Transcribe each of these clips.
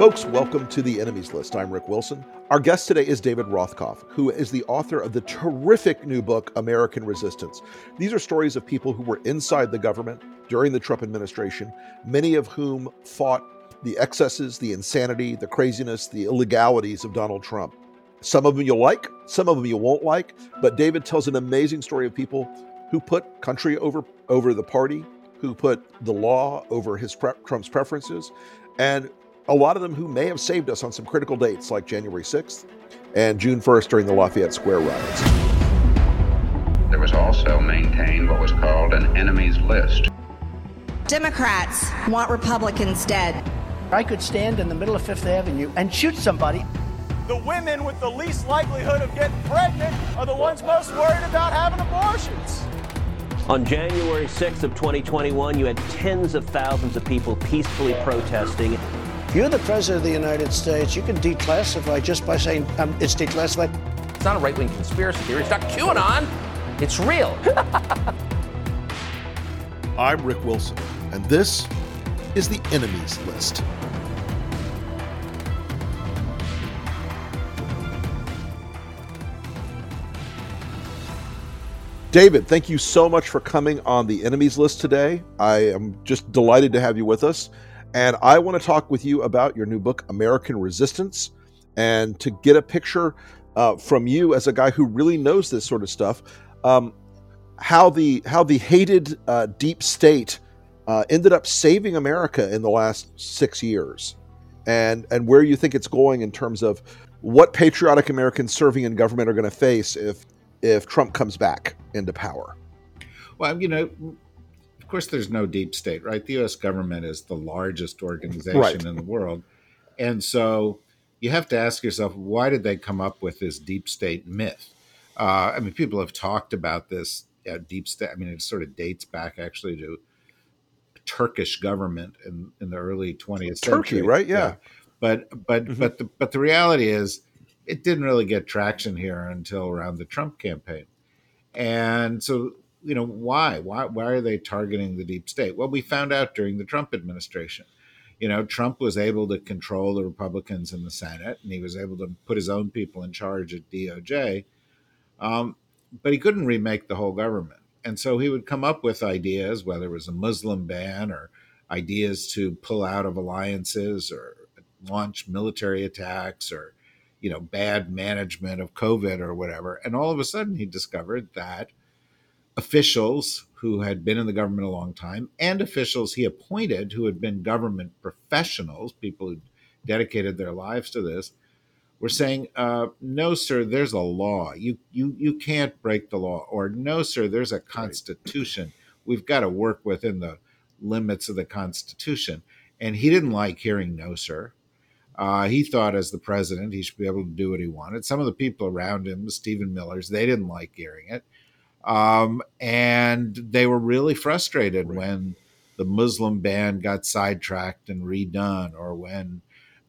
Folks, welcome to The Enemies List. I'm Rick Wilson. Our guest today is David Rothkopf, who is the author of the terrific new book, American Resistance. These are stories of people who were inside the government during the Trump administration, many of whom fought the excesses, the insanity, the craziness, the illegalities of Donald Trump. Some of them you'll like, some of them you won't like, but David tells an amazing story of people who put country over the party, who put the law over his Trump's preferences, and a lot of them who may have saved us on some critical dates like January 6th and June 1st during the Lafayette Square riots. There was also maintained what was called an enemies list. Democrats want Republicans dead. I could stand in the middle of Fifth Avenue and shoot somebody. The women with the least likelihood of getting pregnant are the ones most worried about having abortions. On January 6th of 2021, you had tens of thousands of people peacefully protesting. If you're the president of the United States, you can declassify just by saying it's declassified. It's not a right-wing conspiracy theory. It's not QAnon. It's real. I'm Rick Wilson, and this is The Enemies List. David, thank you so much for coming on The Enemies List today. I am just delighted to have you with us. And I want to talk with you about your new book, American Resistance, and to get a picture from you as a guy who really knows this sort of stuff, how the hated deep state ended up saving America in the last 6 years, and where you think it's going in terms of what patriotic Americans serving in government are going to face if Trump comes back into power. Well, you know, of course, there's no deep state, right? The U.S. government is the largest organization in the world. And so you have to ask yourself, why did they come up with this deep state myth? I mean, people have talked about this deep state. I mean, it sort of dates back actually to Turkish government in the early 20th century. Turkey, right? Yeah. But the reality is, it didn't really get traction here until around the Trump campaign. And so, you know, why are they targeting the deep state? Well, we found out during the Trump administration. You know, Trump was able to control the Republicans in the Senate, and he was able to put his own people in charge at DOJ. But he couldn't remake the whole government. And so he would come up with ideas, whether it was a Muslim ban or ideas to pull out of alliances or launch military attacks or, you know, bad management of COVID or whatever. And all of a sudden he discovered that officials who had been in the government a long time and officials he appointed who had been government professionals, people who dedicated their lives to this, were saying, no, sir, there's a law. You can't break the law. Or no, sir, there's a constitution. We've got to work within the limits of the constitution. And he didn't like hearing no, sir. He thought as the president, he should be able to do what he wanted. Some of the people around him, Stephen Miller's, they didn't like hearing it. And they were really frustrated when the Muslim ban got sidetracked and redone, or when,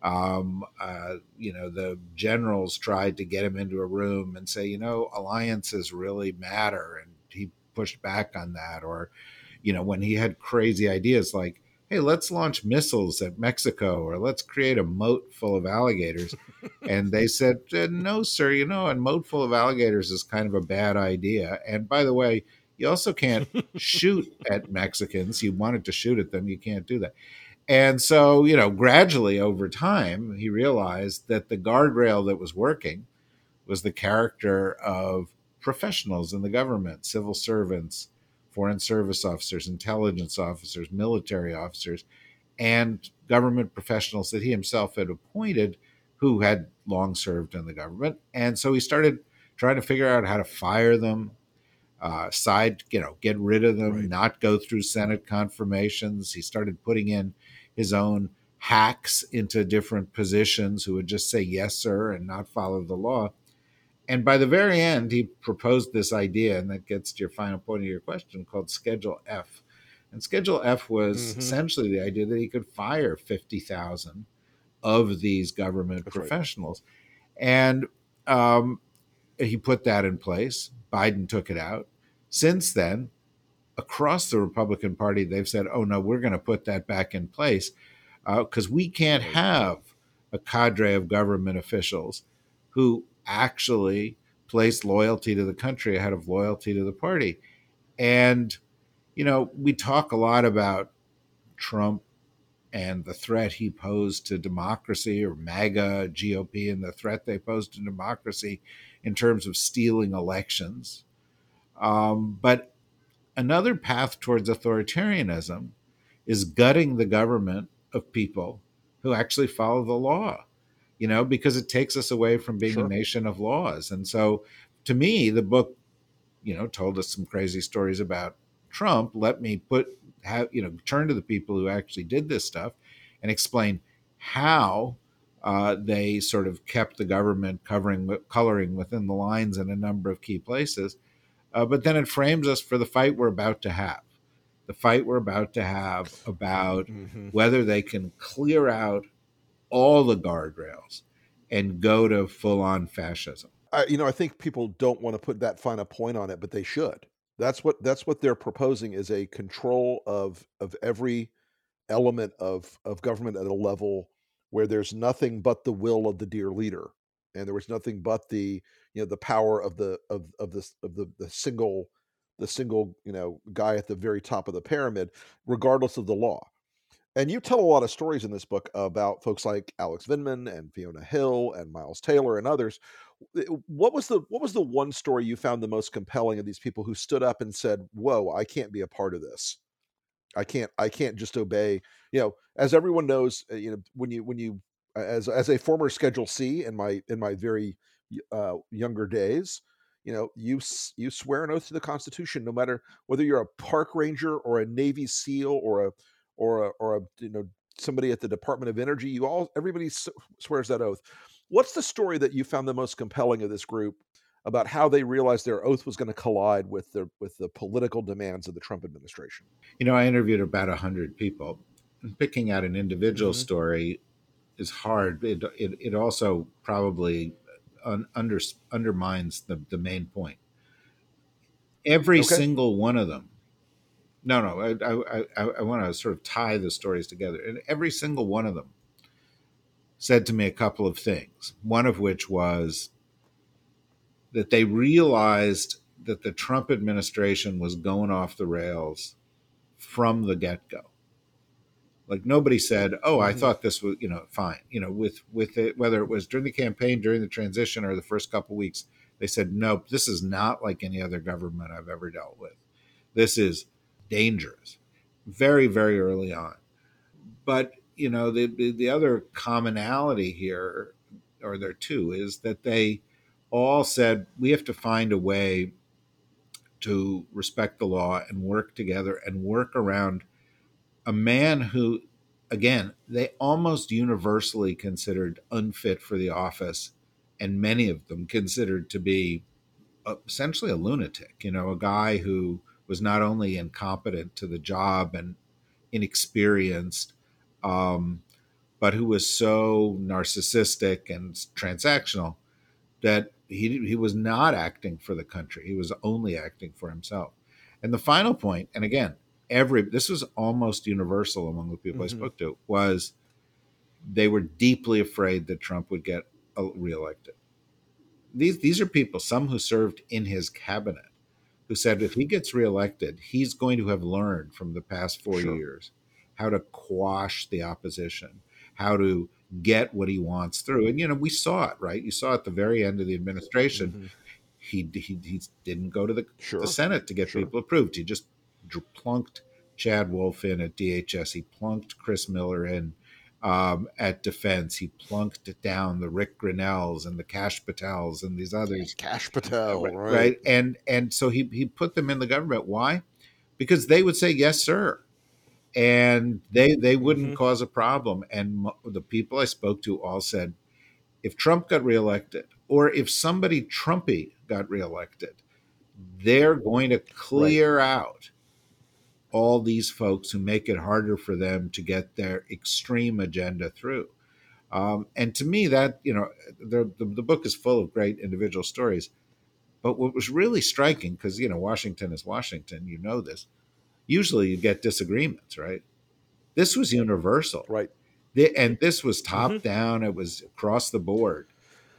the generals tried to get him into a room and say, you know, alliances really matter. And he pushed back on that. Or, you know, when he had crazy ideas like, hey, let's launch missiles at Mexico, or let's create a moat full of alligators. And they said, no, sir, you know, a moat full of alligators is kind of a bad idea. And by the way, you also can't shoot at Mexicans. You wanted to shoot at them. You can't do that. And so, you know, gradually over time, he realized that the guardrail that was working was the character of professionals in the government, civil servants, foreign service officers, intelligence officers, military officers, and government professionals that he himself had appointed who had long served in the government. And so he started trying to figure out how to fire them, get rid of them, not go through Senate confirmations. He started putting in his own hacks into different positions who would just say yes, sir, and not follow the law. And by the very end, he proposed this idea, and that gets to your final point of your question, called Schedule F. And Schedule F was essentially the idea that he could fire 50,000 of these government professionals. Right. And he put that in place. Biden took it out. Since then, across the Republican Party, they've said, oh, no, we're going to put that back in place because we can't have a cadre of government officials who actually place loyalty to the country ahead of loyalty to the party. And, you know, we talk a lot about Trump and the threat he posed to democracy, or MAGA, GOP, and the threat they posed to democracy in terms of stealing elections. But another path towards authoritarianism is gutting the government of people who actually follow the law, you know, because it takes us away from being a nation of laws. And so to me, the book, you know, told us some crazy stories about Trump. Let me turn to the people who actually did this stuff and explain how they sort of kept the government coloring within the lines in a number of key places. But then it frames us for the fight we're about to have, about whether they can clear out all the guardrails and go to full-on fascism. I think people don't want to put that fine a point on it, but they should. That's what they're proposing, is a control of every element of government at a level where there's nothing but the will of the dear leader. And there was nothing but the, you know, the power of the single guy at the very top of the pyramid, regardless of the law. And you tell a lot of stories in this book about folks like Alex Vindman and Fiona Hill and Miles Taylor and others. What was the one story you found the most compelling of these people who stood up and said, "Whoa, I can't be a part of this. I can't just obey." You know, as everyone knows, you know, when you as a former Schedule C in my very younger days, you know, you swear an oath to the Constitution, no matter whether you're a park ranger or a Navy SEAL or a you know, somebody at the Department of Energy. Everybody swears that oath. What's the story that you found the most compelling of this group about how they realized their oath was going to collide with the political demands of the Trump administration? You know, I interviewed about 100 people. Picking out an individual story is hard. It also probably undermines the main point. Every single one of them. I want to sort of tie the stories together. And every single one of them said to me a couple of things, one of which was that they realized that the Trump administration was going off the rails from the get-go. Like, nobody said, oh, I thought this was, you know, fine. You know, with it, whether it was during the campaign, during the transition, or the first couple of weeks, they said, nope, this is not like any other government I've ever dealt with. This is dangerous, very, very early on. But, you know, the other commonality here, or there are two, is that they all said, we have to find a way to respect the law and work together and work around a man who, again, they almost universally considered unfit for the office, and many of them considered to be essentially a lunatic, you know, a guy who was not only incompetent to the job and inexperienced, but who was so narcissistic and transactional that he was not acting for the country. He was only acting for himself. And the final point, and again, this was almost universal among the people I spoke to, was they were deeply afraid that Trump would get reelected. These are people, some who served in his cabinet, who said if he gets reelected, he's going to have learned from the past four years how to quash the opposition, how to get what he wants through. And, you know, we saw it, right? You saw at the very end of the administration, he didn't go to the Senate to get people approved. He just plunked Chad Wolf in at DHS. He plunked Chris Miller in at Defense. He plunked down the Rick Grenells and the Kash Patels and these others. Kash Patel, right? And so he put them in the government. Why? Because they would say, yes, sir. And they wouldn't cause a problem. And the people I spoke to all said, if Trump got reelected, or if somebody Trumpy got reelected, they're going to clear out all these folks who make it harder for them to get their extreme agenda through. And to me, that, you know, the book is full of great individual stories. But what was really striking, because, you know, Washington is Washington, you know this, usually you get disagreements, right? This was universal. Right. And this was top down. It was across the board.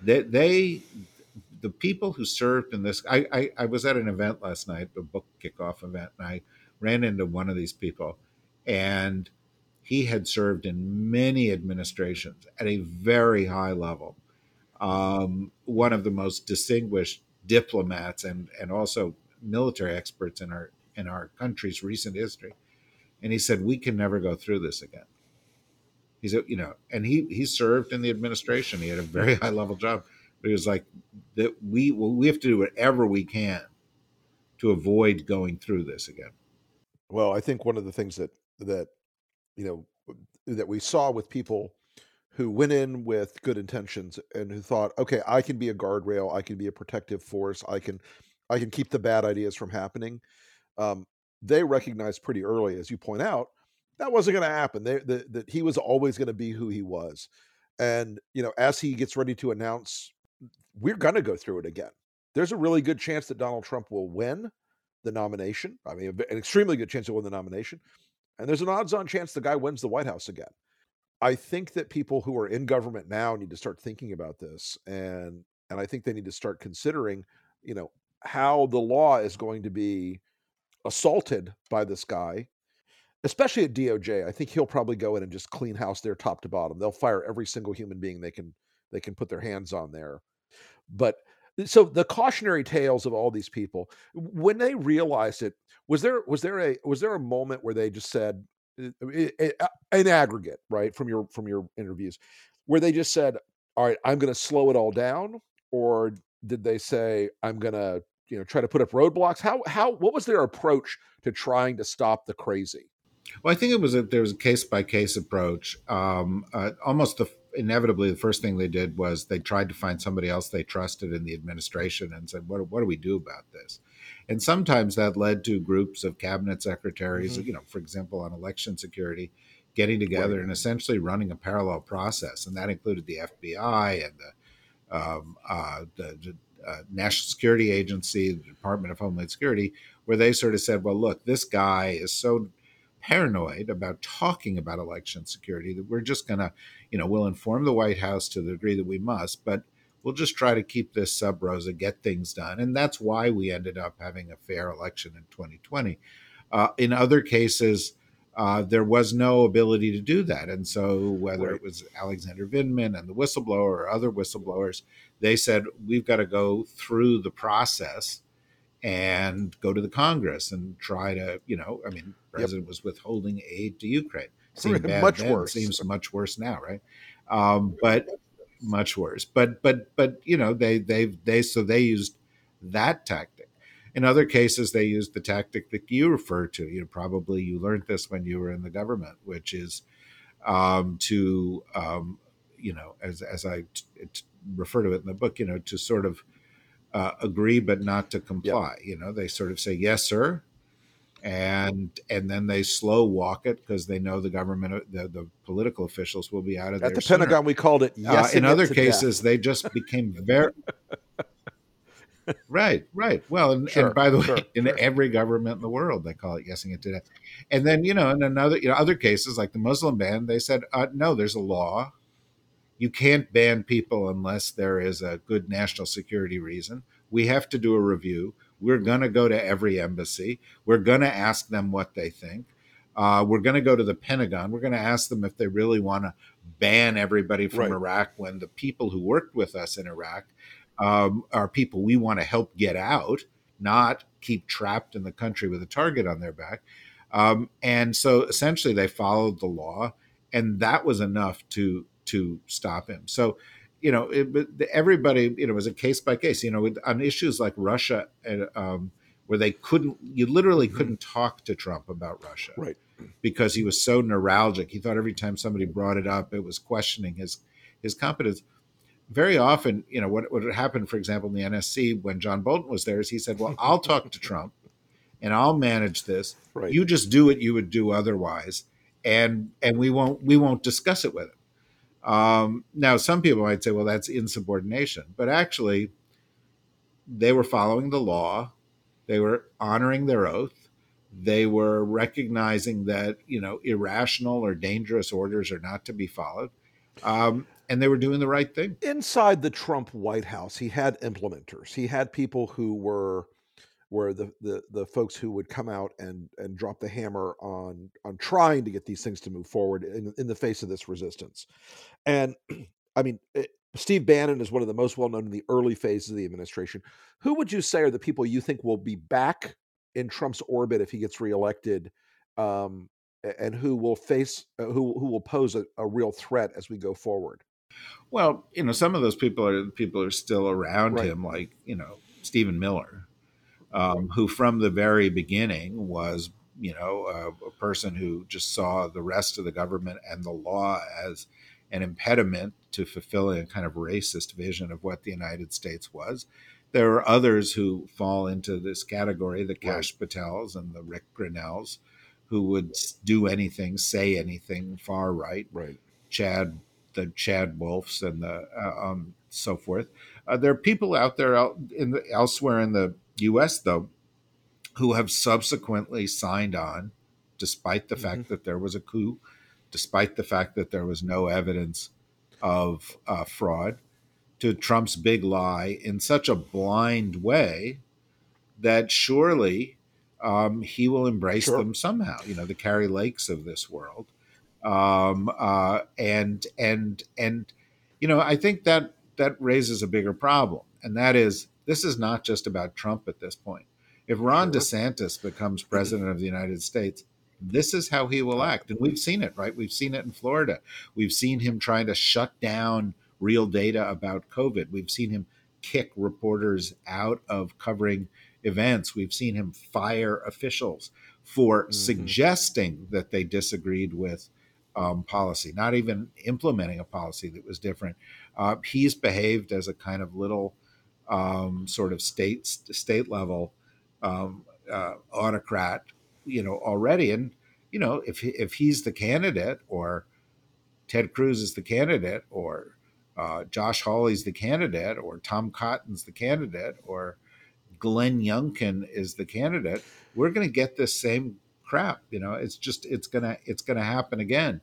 The people who served in this, I was at an event last night, a book kickoff event, and I ran into one of these people, and he had served in many administrations at a very high level. One of the most distinguished diplomats and also military experts in our country's recent history. And he said, we can never go through this again. He said, and he served in the administration. He had a very high level job. But he was like, that we have to do whatever we can to avoid going through this again. Well, I think one of the things that we saw with people who went in with good intentions and who thought, okay, I can be a guardrail, I can be a protective force, I can keep the bad ideas from happening. They recognized pretty early, as you point out, that wasn't going to happen. That he was always going to be who he was. And, as he gets ready to announce, we're going to go through it again. There's a really good chance that Donald Trump will win the nomination. I mean, an extremely good chance to win the nomination. And there's an odds-on chance the guy wins the White House again. I think that people who are in government now need to start thinking about this. And I think they need to start considering, how the law is going to be assaulted by this guy, especially at DOJ. I think he'll probably go in and just clean house there top to bottom. They'll fire every single human being they can put their hands on there. But so the cautionary tales of all these people, when they realized it, was there a moment where they just said, in aggregate, right, from your interviews, where they just said, all right, I'm going to slow it all down? Or did they say, I'm going to, try to put up roadblocks? What was their approach to trying to stop the crazy? Well, I think there was a case by case approach. Inevitably, the first thing they did was they tried to find somebody else they trusted in the administration and said, what do we do about this? And sometimes that led to groups of cabinet secretaries, for example, on election security, getting together and essentially running a parallel process. And that included the FBI and the National Security Agency, the Department of Homeland Security, where they sort of said, well, look, this guy is so paranoid about talking about election security that we're just going to, we'll inform the White House to the degree that we must, but we'll just try to keep this sub rosa, get things done. And that's why we ended up having a fair election in 2020. In other cases, there was no ability to do that. And so whether it was Alexander Vindman and the whistleblower or other whistleblowers, they said, we've got to go through the process and go to the Congress and try to, the president was withholding aid to Ukraine. Seemed bad much then, worse. Seems much worse now, right? But much worse. But they used that tactic. In other cases, they used the tactic that you refer to. Probably you learned this when you were in the government, which is as I refer to it in the book, to sort of agree but not to comply. Yep. They sort of say yes, sir, and then they slow walk it because they know the government, the political officials will be out of there. At the center. Pentagon, we called it yes. In other cases, death. They just became very. Right. Well, and by the way, in every government in the world, they call it yesing it to death. And then, in another, other cases like the Muslim ban, they said, no, there's a law. You can't ban people unless there is a good national security reason. We have to do a review. We're going to go to every embassy. We're going to ask them what they think. We're going to go to the Pentagon. We're going to ask them if they really want to ban everybody from Iraq when the people who worked with us in Iraq are people we want to help get out, not keep trapped in the country with a target on their back. And so essentially they followed the law, and that was enough to stop him. So, everybody, it was a case by case, on issues like Russia, where you literally couldn't talk to Trump about Russia, right? Because he was so neuralgic. He thought every time somebody brought it up, it was questioning his competence. Very often, what happened, for example, in the NSC when John Bolton was there is he said, well, I'll talk to Trump and I'll manage this. Right. You just do what you would do otherwise. And we won't discuss it with him. Now, some people might say, well, that's insubordination. But actually, they were following the law. They were honoring their oath. They were recognizing that, you know, irrational or dangerous orders are not to be followed. And they were doing the right thing. Inside the Trump White House, he had implementers. He had people who were the folks who would come out and drop the hammer on trying to get these things to move forward in the face of this resistance. And I mean, Steve Bannon is one of the most well-known in the early phases of the administration. Who would you say are the people you think will be back in Trump's orbit if he gets reelected, and who will face, who will pose a real threat as we go forward? Well, you know, some of those people are still around right. him, like, you know, Stephen Miller, who from the very beginning was, you know, a person who just saw the rest of the government and the law as an impediment to fulfilling a kind of racist vision of what the United States was. There are others who fall into this category, the Kash Patels and the Rick Grenells, who would do anything, say anything, far right, Chad Wolfs and the so forth. There are people out there elsewhere in the U.S., though, who have subsequently signed on, despite the fact that there was a coup, despite the fact that there was no evidence of fraud, to Trump's big lie in such a blind way that surely he will embrace them somehow. You know, the Carrie Lakes of this world. And you know, I think that raises a bigger problem. And that is, this is not just about Trump at this point. If Ron DeSantis becomes president of the United States, this is how he will act. And we've seen it, right? We've seen it in Florida. We've seen him trying to shut down real data about COVID. We've seen him kick reporters out of covering events. We've seen him fire officials for suggesting that they disagreed with policy, not even implementing a policy that was different. He's behaved as a kind of little sort of state level autocrat, you know, already. And, you know, if he's the candidate, or Ted Cruz is the candidate, or Josh Hawley's the candidate, or Tom Cotton's the candidate, or Glenn Youngkin is the candidate, we're going to get this same crap. You know, it's just, it's going to happen again,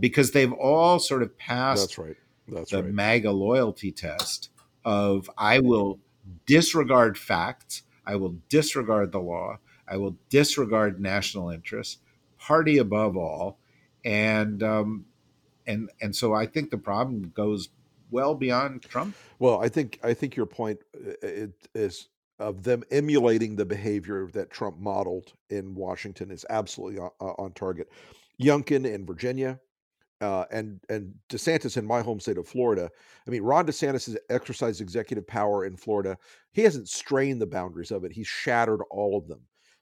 because they've all sort of passed the MAGA loyalty test of, I will disregard facts. I will disregard the law. I will disregard national interests, party above all. And so I think the problem goes well beyond Trump. Well, I think your point is of them emulating the behavior that Trump modeled in Washington is absolutely on target. Youngkin in Virginia, and DeSantis in my home state of Florida. I mean, Ron DeSantis has exercised executive power in Florida. He hasn't strained the boundaries of it. He's shattered all of them.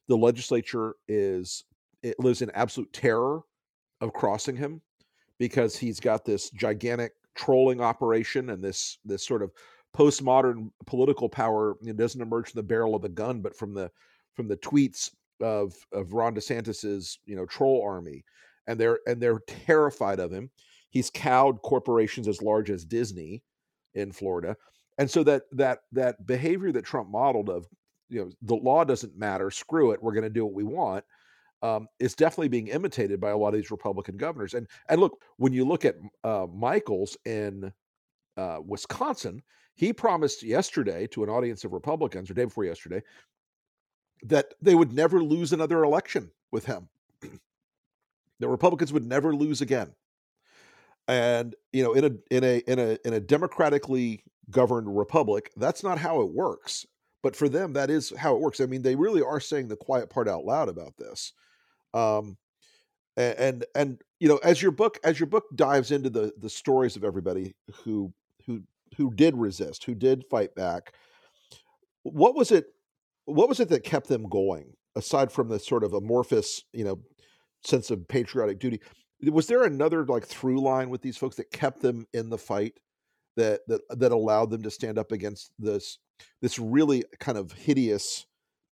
The legislature lives in absolute terror of crossing him, because he's got this gigantic trolling operation and this sort of postmodern political power. It doesn't emerge from the barrel of a gun, but from the tweets of Ron DeSantis's, you know, troll army, and they're terrified of him. He's cowed corporations as large as Disney in Florida, and so that behavior that Trump modeled of, you know, the law doesn't matter, screw it, we're going to do what we want. It's definitely being imitated by a lot of these Republican governors. And look, when you look at Michaels in Wisconsin, he promised yesterday to an audience of Republicans, or day before yesterday, that they would never lose another election with him. The Republicans would never lose again. And, you know, in a democratically governed republic, that's not how it works. But for them, that is how it works. I mean, they really are saying the quiet part out loud about this. And you know, as your book dives into the stories of everybody who did resist, who did fight back, what was it that kept them going, aside from the sort of amorphous, you know, sense of patriotic duty? Was there another, like, through line with these folks that kept them in the fight, that allowed them to stand up against this really kind of hideous,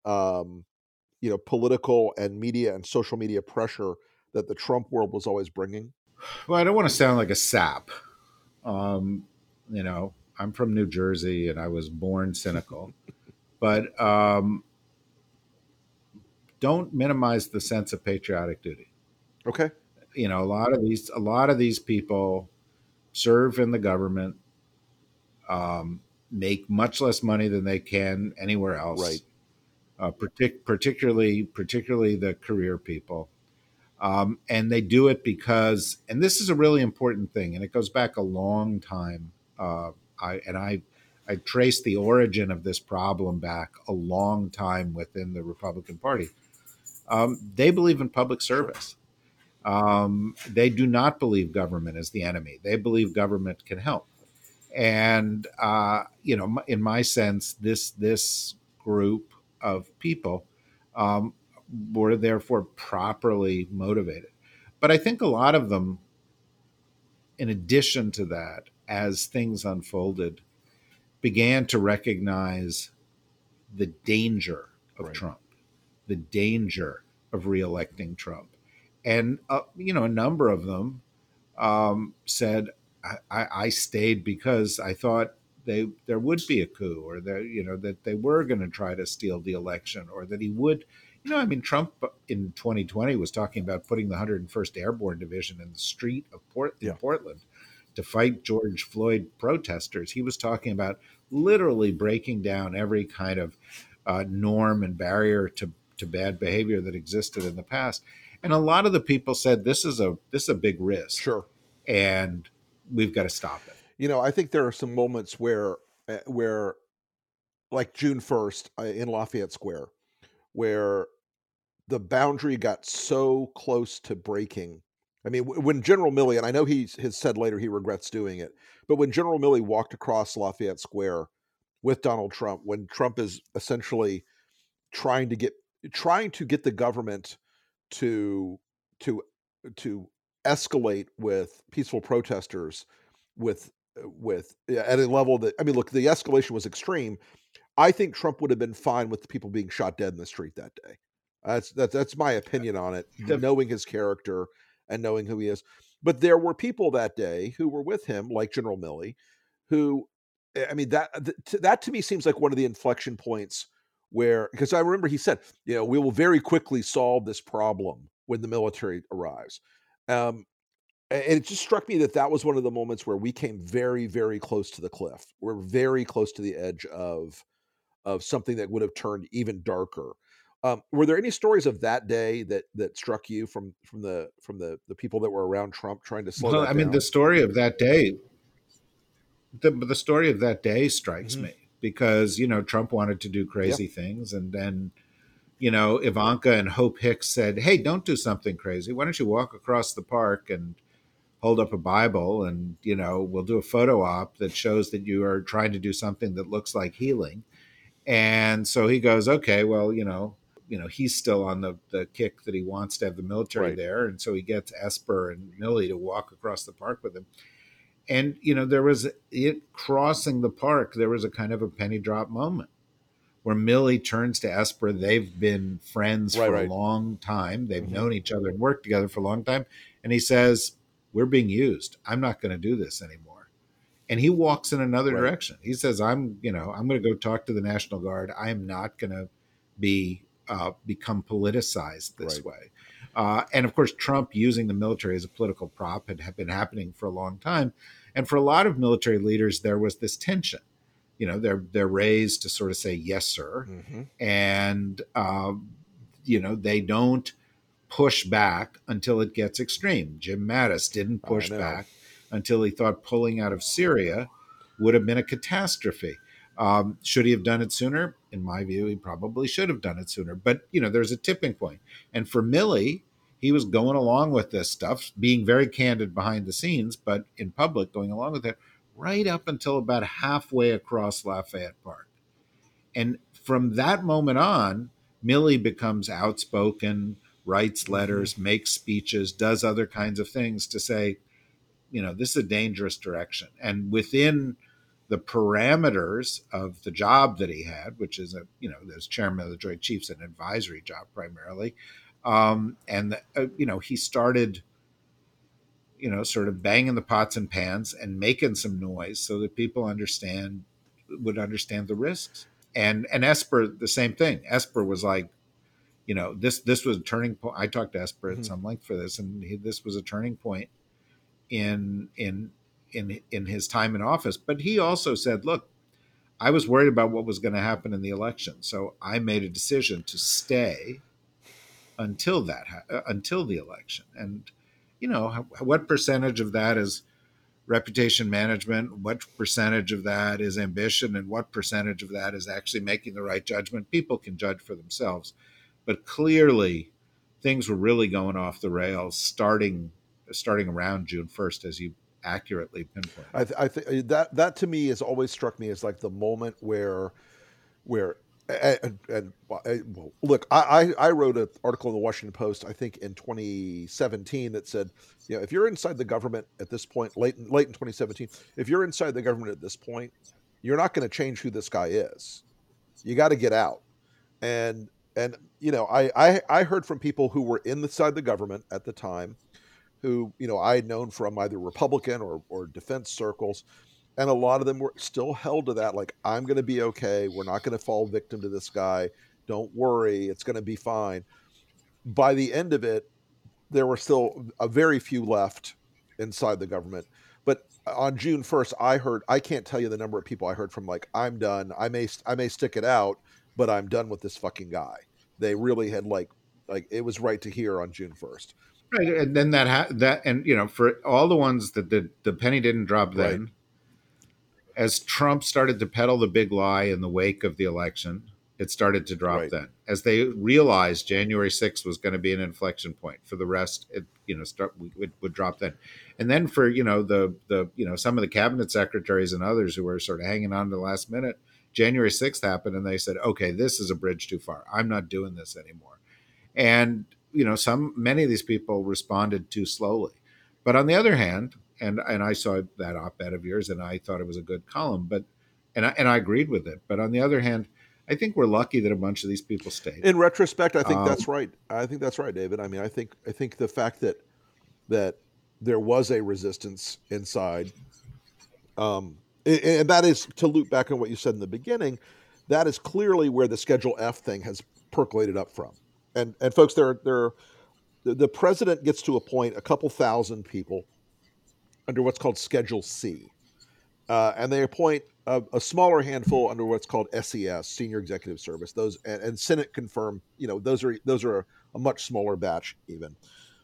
you know, political and media and social media pressure that the Trump world was always bringing? Well, I don't want to sound like a sap. You know, I'm from New Jersey and I was born cynical, but don't minimize the sense of patriotic duty. Okay. You know, a lot of these people serve in the government, make much less money than they can anywhere else. Right. Particularly the career people. And they do it because, and this is a really important thing, and it goes back a long time. I traced the origin of this problem back a long time within the Republican Party. They believe in public service. They do not believe government is the enemy. They believe government can help. And, you know, in my sense, this group of people were therefore properly motivated. But I think a lot of them, in addition to that, as things unfolded, began to recognize the danger of Trump, the danger of reelecting Trump. And, you know, a number of them said, I stayed because I thought there would be a coup, or that, you know, that they were going to try to steal the election, or that he would, you know, I mean, Trump in 2020 was talking about putting the 101st Airborne Division in the street of Portland to fight George Floyd protesters. He was talking about literally breaking down every kind of norm and barrier to bad behavior that existed in the past. And a lot of the people said, this is a big risk. Sure. And we've got to stop it. You know, I think there are some moments where like June 1st in Lafayette Square, where the boundary got so close to breaking. I mean, when General Milley, and I know he has said later he regrets doing it, but when General Milley walked across Lafayette Square with Donald Trump, when Trump is essentially trying to get the government to escalate with peaceful protesters with at a level that, I mean, look, the escalation was extreme. I think Trump would have been fine with the people being shot dead in the street that day. That's my opinion on it, knowing his character and knowing who he is. But there were people that day who were with him, like General Milley, who, I mean, that to me seems like one of the inflection points where, because I remember he said, you know, we will very quickly solve this problem when the military arrives. And it just struck me that was one of the moments where we came very, very close to the cliff. We're very close to the edge of something that would have turned even darker. Were there any stories of that day that struck you from the people that were around Trump trying to slow down? I mean, the story of that day strikes me because, you know, Trump wanted to do crazy things. And then, you know, Ivanka and Hope Hicks said, hey, don't do something crazy. Why don't you walk across the park and hold up a Bible and, you know, we'll do a photo op that shows that you are trying to do something that looks like healing. And so he goes, okay, well, you know, he's still on the kick that he wants to have the military there. And so he gets Esper and Milley to walk across the park with him. And, you know, crossing the park, there was a kind of a penny drop moment where Milley turns to Esper. They've been friends for a long time. They've known each other and worked together for a long time. And he says, we're being used. I'm not going to do this anymore. And he walks in another direction. He says, I'm going to go talk to the National Guard. I am not going to become politicized this way. And of course, Trump using the military as a political prop had been happening for a long time. And for a lot of military leaders, there was this tension. You know, they're raised to sort of say, yes, sir. Mm-hmm. And, you know, they don't push back until it gets extreme. Jim Mattis didn't push back until he thought pulling out of Syria would have been a catastrophe. Should he have done it sooner? In my view, he probably should have done it sooner. But, you know, there's a tipping point. And for Milley, he was going along with this stuff, being very candid behind the scenes, but in public going along with it right up until about halfway across Lafayette Park. And from that moment on, Milley becomes outspoken, writes letters, makes speeches, does other kinds of things to say, you know, this is a dangerous direction. And within the parameters of the job that he had, which is, you know, as chairman of the Joint Chiefs, an advisory job primarily. You know, he started, you know, sort of banging the pots and pans and making some noise so that people would understand the risks. And Esper, the same thing. Esper was like, you know, this was a turning point. I talked to Esper at some length for this, and this was a turning point in his time in office. But he also said, look, I was worried about what was going to happen in the election, so I made a decision to stay until the election. And, you know, what percentage of that is reputation management? What percentage of that is ambition? And what percentage of that is actually making the right judgment? People can judge for themselves. But clearly, things were really going off the rails starting around June 1st, as you accurately pinpointed. I think that to me has always struck me as like the moment where and look, I wrote an article in the Washington Post, I think in 2017, that said, you know, if you're inside the government at this point, late in 2017, if you're inside the government at this point, you're not going to change who this guy is. You got to get out. And you know, I heard from people who were inside the government at the time, who, you know, I had known from either Republican or defense circles, and a lot of them were still held to that, like, I'm going to be okay. We're not going to fall victim to this guy. Don't worry. It's going to be fine. By the end of it, there were still a very few left inside the government. But on June 1st, I can't tell you the number of people I heard from, like, I'm done. I may stick it out, but I'm done with this fucking guy. They really had like it was right to hear on June 1st. Right. And then that, and, you know, for all the ones that the penny didn't drop then, right. As Trump started to peddle the big lie in the wake of the election, it started to drop then. As they realized January 6th was going to be an inflection point for the rest, it, you know, would drop then. And then for, you know, the you know, some of the cabinet secretaries and others who were sort of hanging on to the last minute, January 6th happened and they said, okay, this is a bridge too far. I'm not doing this anymore. And, you know, many of these people responded too slowly. But on the other hand, and I saw that op-ed of yours, and I thought it was a good column, but and I agreed with it. But on the other hand, I think we're lucky that a bunch of these people stayed. In retrospect, I think that's right. I think that's right, David. I mean, I think the fact that there was a resistance inside, and that is, to loop back on what you said in the beginning, that is clearly where the Schedule F thing has percolated up from. And folks, there, the president gets to appoint a couple thousand people under what's called Schedule C. And they appoint a smaller handful under what's called SES, Senior Executive Service. Those and Senate confirmed, you know, those are a much smaller batch even.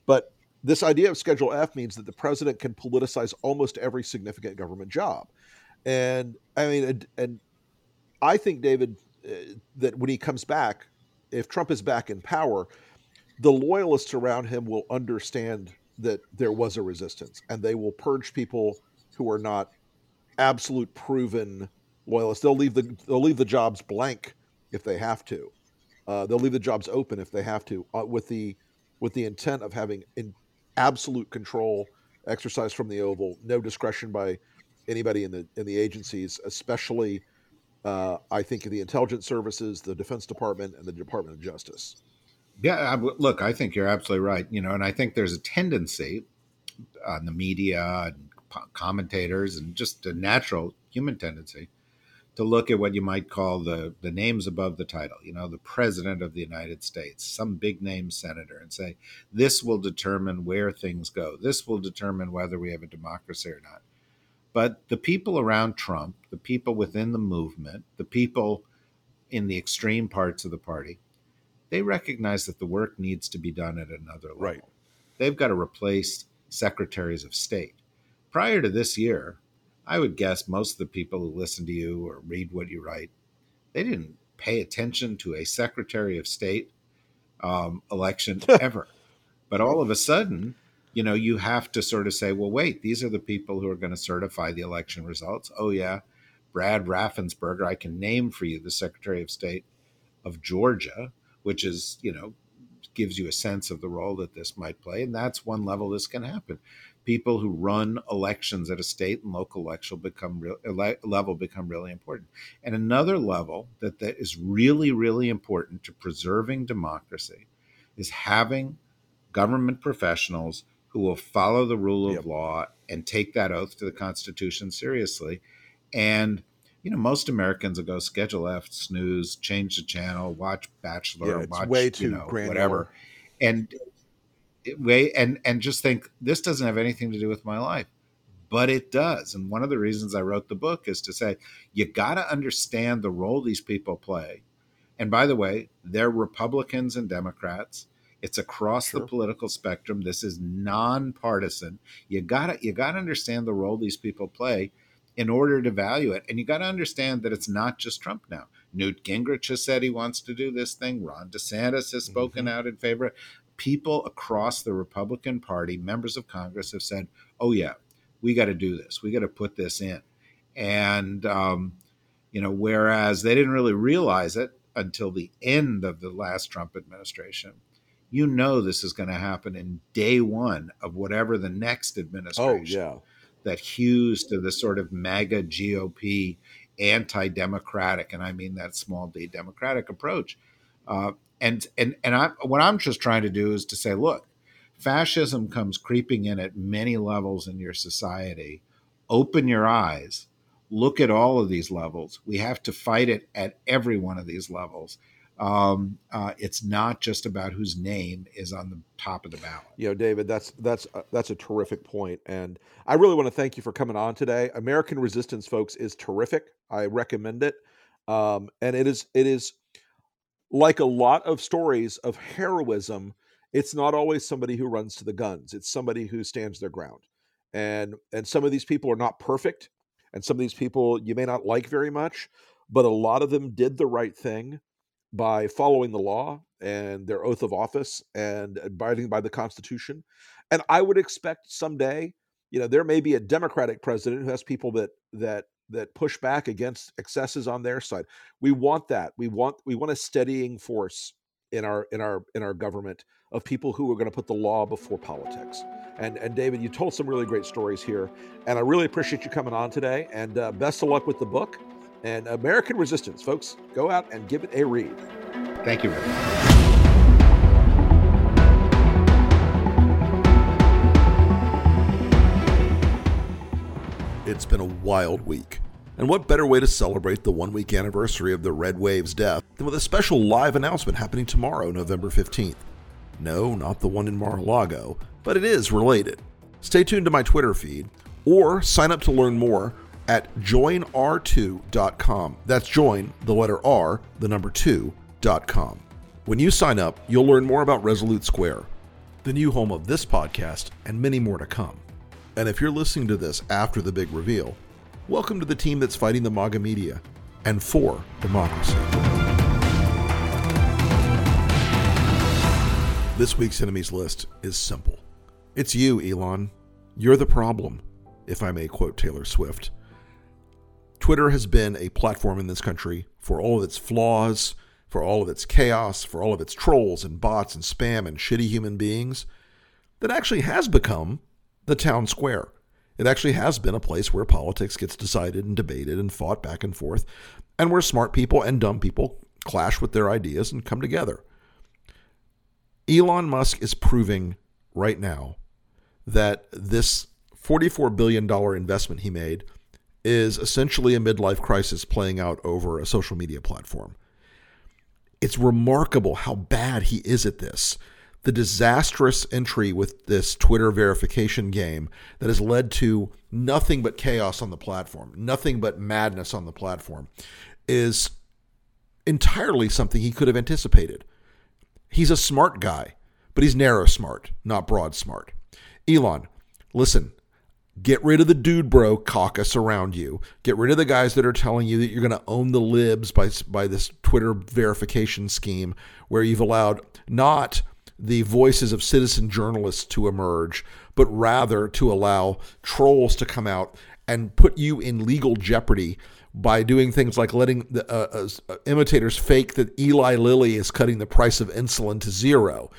But this idea of Schedule F means that the president can politicize almost every significant government job. And I mean, and I think, David, that when he comes back, if Trump is back in power, the loyalists around him will understand that there was a resistance, and they will purge people who are not absolute proven loyalists. They'll leave the jobs blank if they have to. They'll leave the jobs open if they have to, with the intent of having absolute control exercised from the Oval, no discretion by anybody in the agencies, especially I think the intelligence services, the Defense Department, and the Department of Justice. Yeah, look, I think you're absolutely right. You know, and I think there's a tendency on the media and commentators, and just a natural human tendency, to look at what you might call the names above the title, you know, the president of the United States, some big name senator, and say, this will determine where things go. This will determine whether we have a democracy or not. But the people around Trump, the people within the movement, the people in the extreme parts of the party, they recognize that the work needs to be done at another level. Right. They've got to replace secretaries of state. Prior to this year, I would guess most of the people who listen to you or read what you write, they didn't pay attention to a secretary of state election ever. But all of a sudden, you know, you have to sort of say, well, wait, these are the people who are going to certify the election results. Oh, yeah, Brad Raffensperger, I can name for you the Secretary of State of Georgia, which is, you know, gives you a sense of the role that this might play. And that's one level this can happen. People who run elections at a state and local level become really important. And another level that is really, really important to preserving democracy is having government professionals who will follow the rule of law and take that oath to the Constitution seriously, and you know, most Americans will go Schedule F, snooze, change the channel, watch Bachelor, it's watch way too granular, whatever, and just think this doesn't have anything to do with my life, but it does. And one of the reasons I wrote the book is to say you got to understand the role these people play. And by the way, they're Republicans and Democrats. It's across the political spectrum. This is nonpartisan. You gotta understand the role these people play in order to value it. And you gotta understand that it's not just Trump now. Newt Gingrich has said he wants to do this thing. Ron DeSantis has spoken out in favor. People across the Republican Party, members of Congress, have said, oh yeah, we gotta do this. We gotta put this in. And whereas they didn't really realize it until the end of the last Trump administration. You know this is going to happen in day one of whatever the next administration. Oh, yeah. That hews to the sort of MAGA GOP anti-democratic, and I mean that small d democratic approach. What I'm just trying to do is to say, look, fascism comes creeping in at many levels in your society. Open your eyes. Look at all of these levels. We have to fight it at every one of these levels. It's not just about whose name is on the top of the ballot. David, that's a terrific point. And I really want to thank you for coming on today. American Resistance, folks, is terrific. I recommend it. And it is like a lot of stories of heroism. It's not always somebody who runs to the guns. It's somebody who stands their ground. And some of these people are not perfect. And some of these people you may not like very much, but a lot of them did the right thing by following the law and their oath of office and abiding by the Constitution. And I would expect someday, there may be a Democratic president who has people that push back against excesses on their side. We want that. We want a steadying force in our government of people who are going to put the law before politics. And David, you told some really great stories here, and I really appreciate you coming on today, and best of luck with the book. And American Resistance, folks, go out and give it a read. Thank you, Rick. It's been a wild week. And what better way to celebrate the one-week anniversary of the Red Wave's death than with a special live announcement happening tomorrow, November 15th. No, not the one in Mar-a-Lago, but it is related. Stay tuned to my Twitter feed or sign up to learn more at joinr2.com. That's join, the letter R, the number 2.com. When you sign up, you'll learn more about Resolute Square, the new home of this podcast, and many more to come. And if you're listening to this after the big reveal, welcome to the team that's fighting the MAGA media and for democracy. This week's enemies list is simple. It's you, Elon. You're the problem, if I may quote Taylor Swift. Twitter has been a platform in this country for all of its flaws, for all of its chaos, for all of its trolls and bots and spam and shitty human beings that actually has become the town square. It actually has been a place where politics gets decided and debated and fought back and forth, and where smart people and dumb people clash with their ideas and come together. Elon Musk is proving right now that this $44 billion investment he made is essentially a midlife crisis playing out over a social media platform. It's remarkable how bad he is at this. The disastrous entry with this Twitter verification game that has led to nothing but chaos on the platform, nothing but madness on the platform, is entirely something he could have anticipated. He's a smart guy, but he's narrow smart, not broad smart. Elon, listen, get rid of the dude bro caucus around you. Get rid of the guys that are telling you that you're going to own the libs by this Twitter verification scheme where you've allowed not the voices of citizen journalists to emerge, but rather to allow trolls to come out and put you in legal jeopardy by doing things like letting the imitators fake that Eli Lilly is cutting the price of insulin to zero.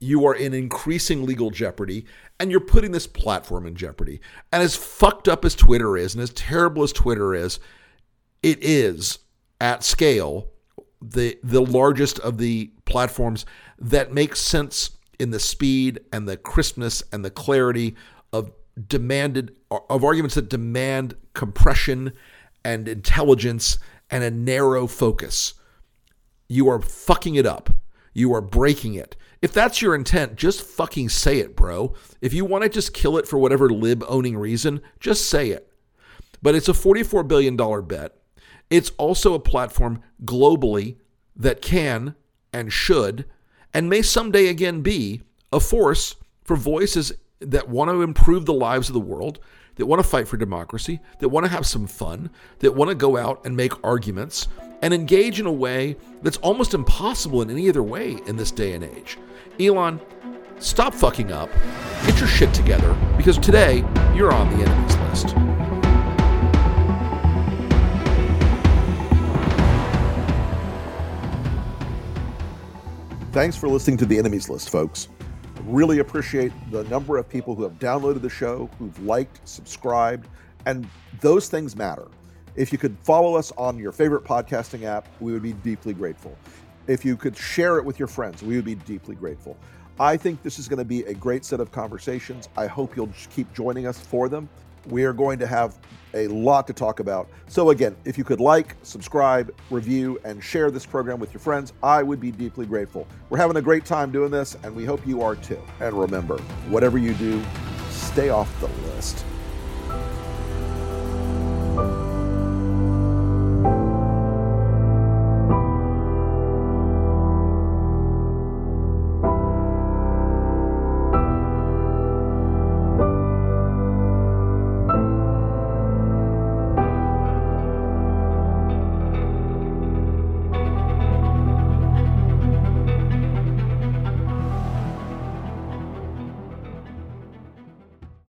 You are in increasing legal jeopardy, and you're putting this platform in jeopardy. And as fucked up as Twitter is, and as terrible as Twitter is, it is, at scale, the largest of the platforms that makes sense in the speed and the crispness and the clarity of arguments that demand compression and intelligence and a narrow focus. You are fucking it up. You are breaking it. If that's your intent, just fucking say it, bro. If you want to just kill it for whatever lib-owning reason, just say it. But it's a $44 billion bet. It's also a platform globally that can and should and may someday again be a force for voices that want to improve the lives of the world, that want to fight for democracy, that want to have some fun, that want to go out and make arguments and engage in a way that's almost impossible in any other way in this day and age. Elon, stop fucking up. Get your shit together, because today you're on the enemy's list. Thanks for listening to The Enemy's List, folks. I really appreciate the number of people who have downloaded the show, who've liked, subscribed, and those things matter. If you could follow us on your favorite podcasting app, we would be deeply grateful. If you could share it with your friends, we would be deeply grateful. I think this is going to be a great set of conversations. I hope you'll keep joining us for them. We are going to have a lot to talk about. So again, if you could like, subscribe, review, and share this program with your friends, I would be deeply grateful. We're having a great time doing this, and we hope you are too. And remember, whatever you do, stay off the list.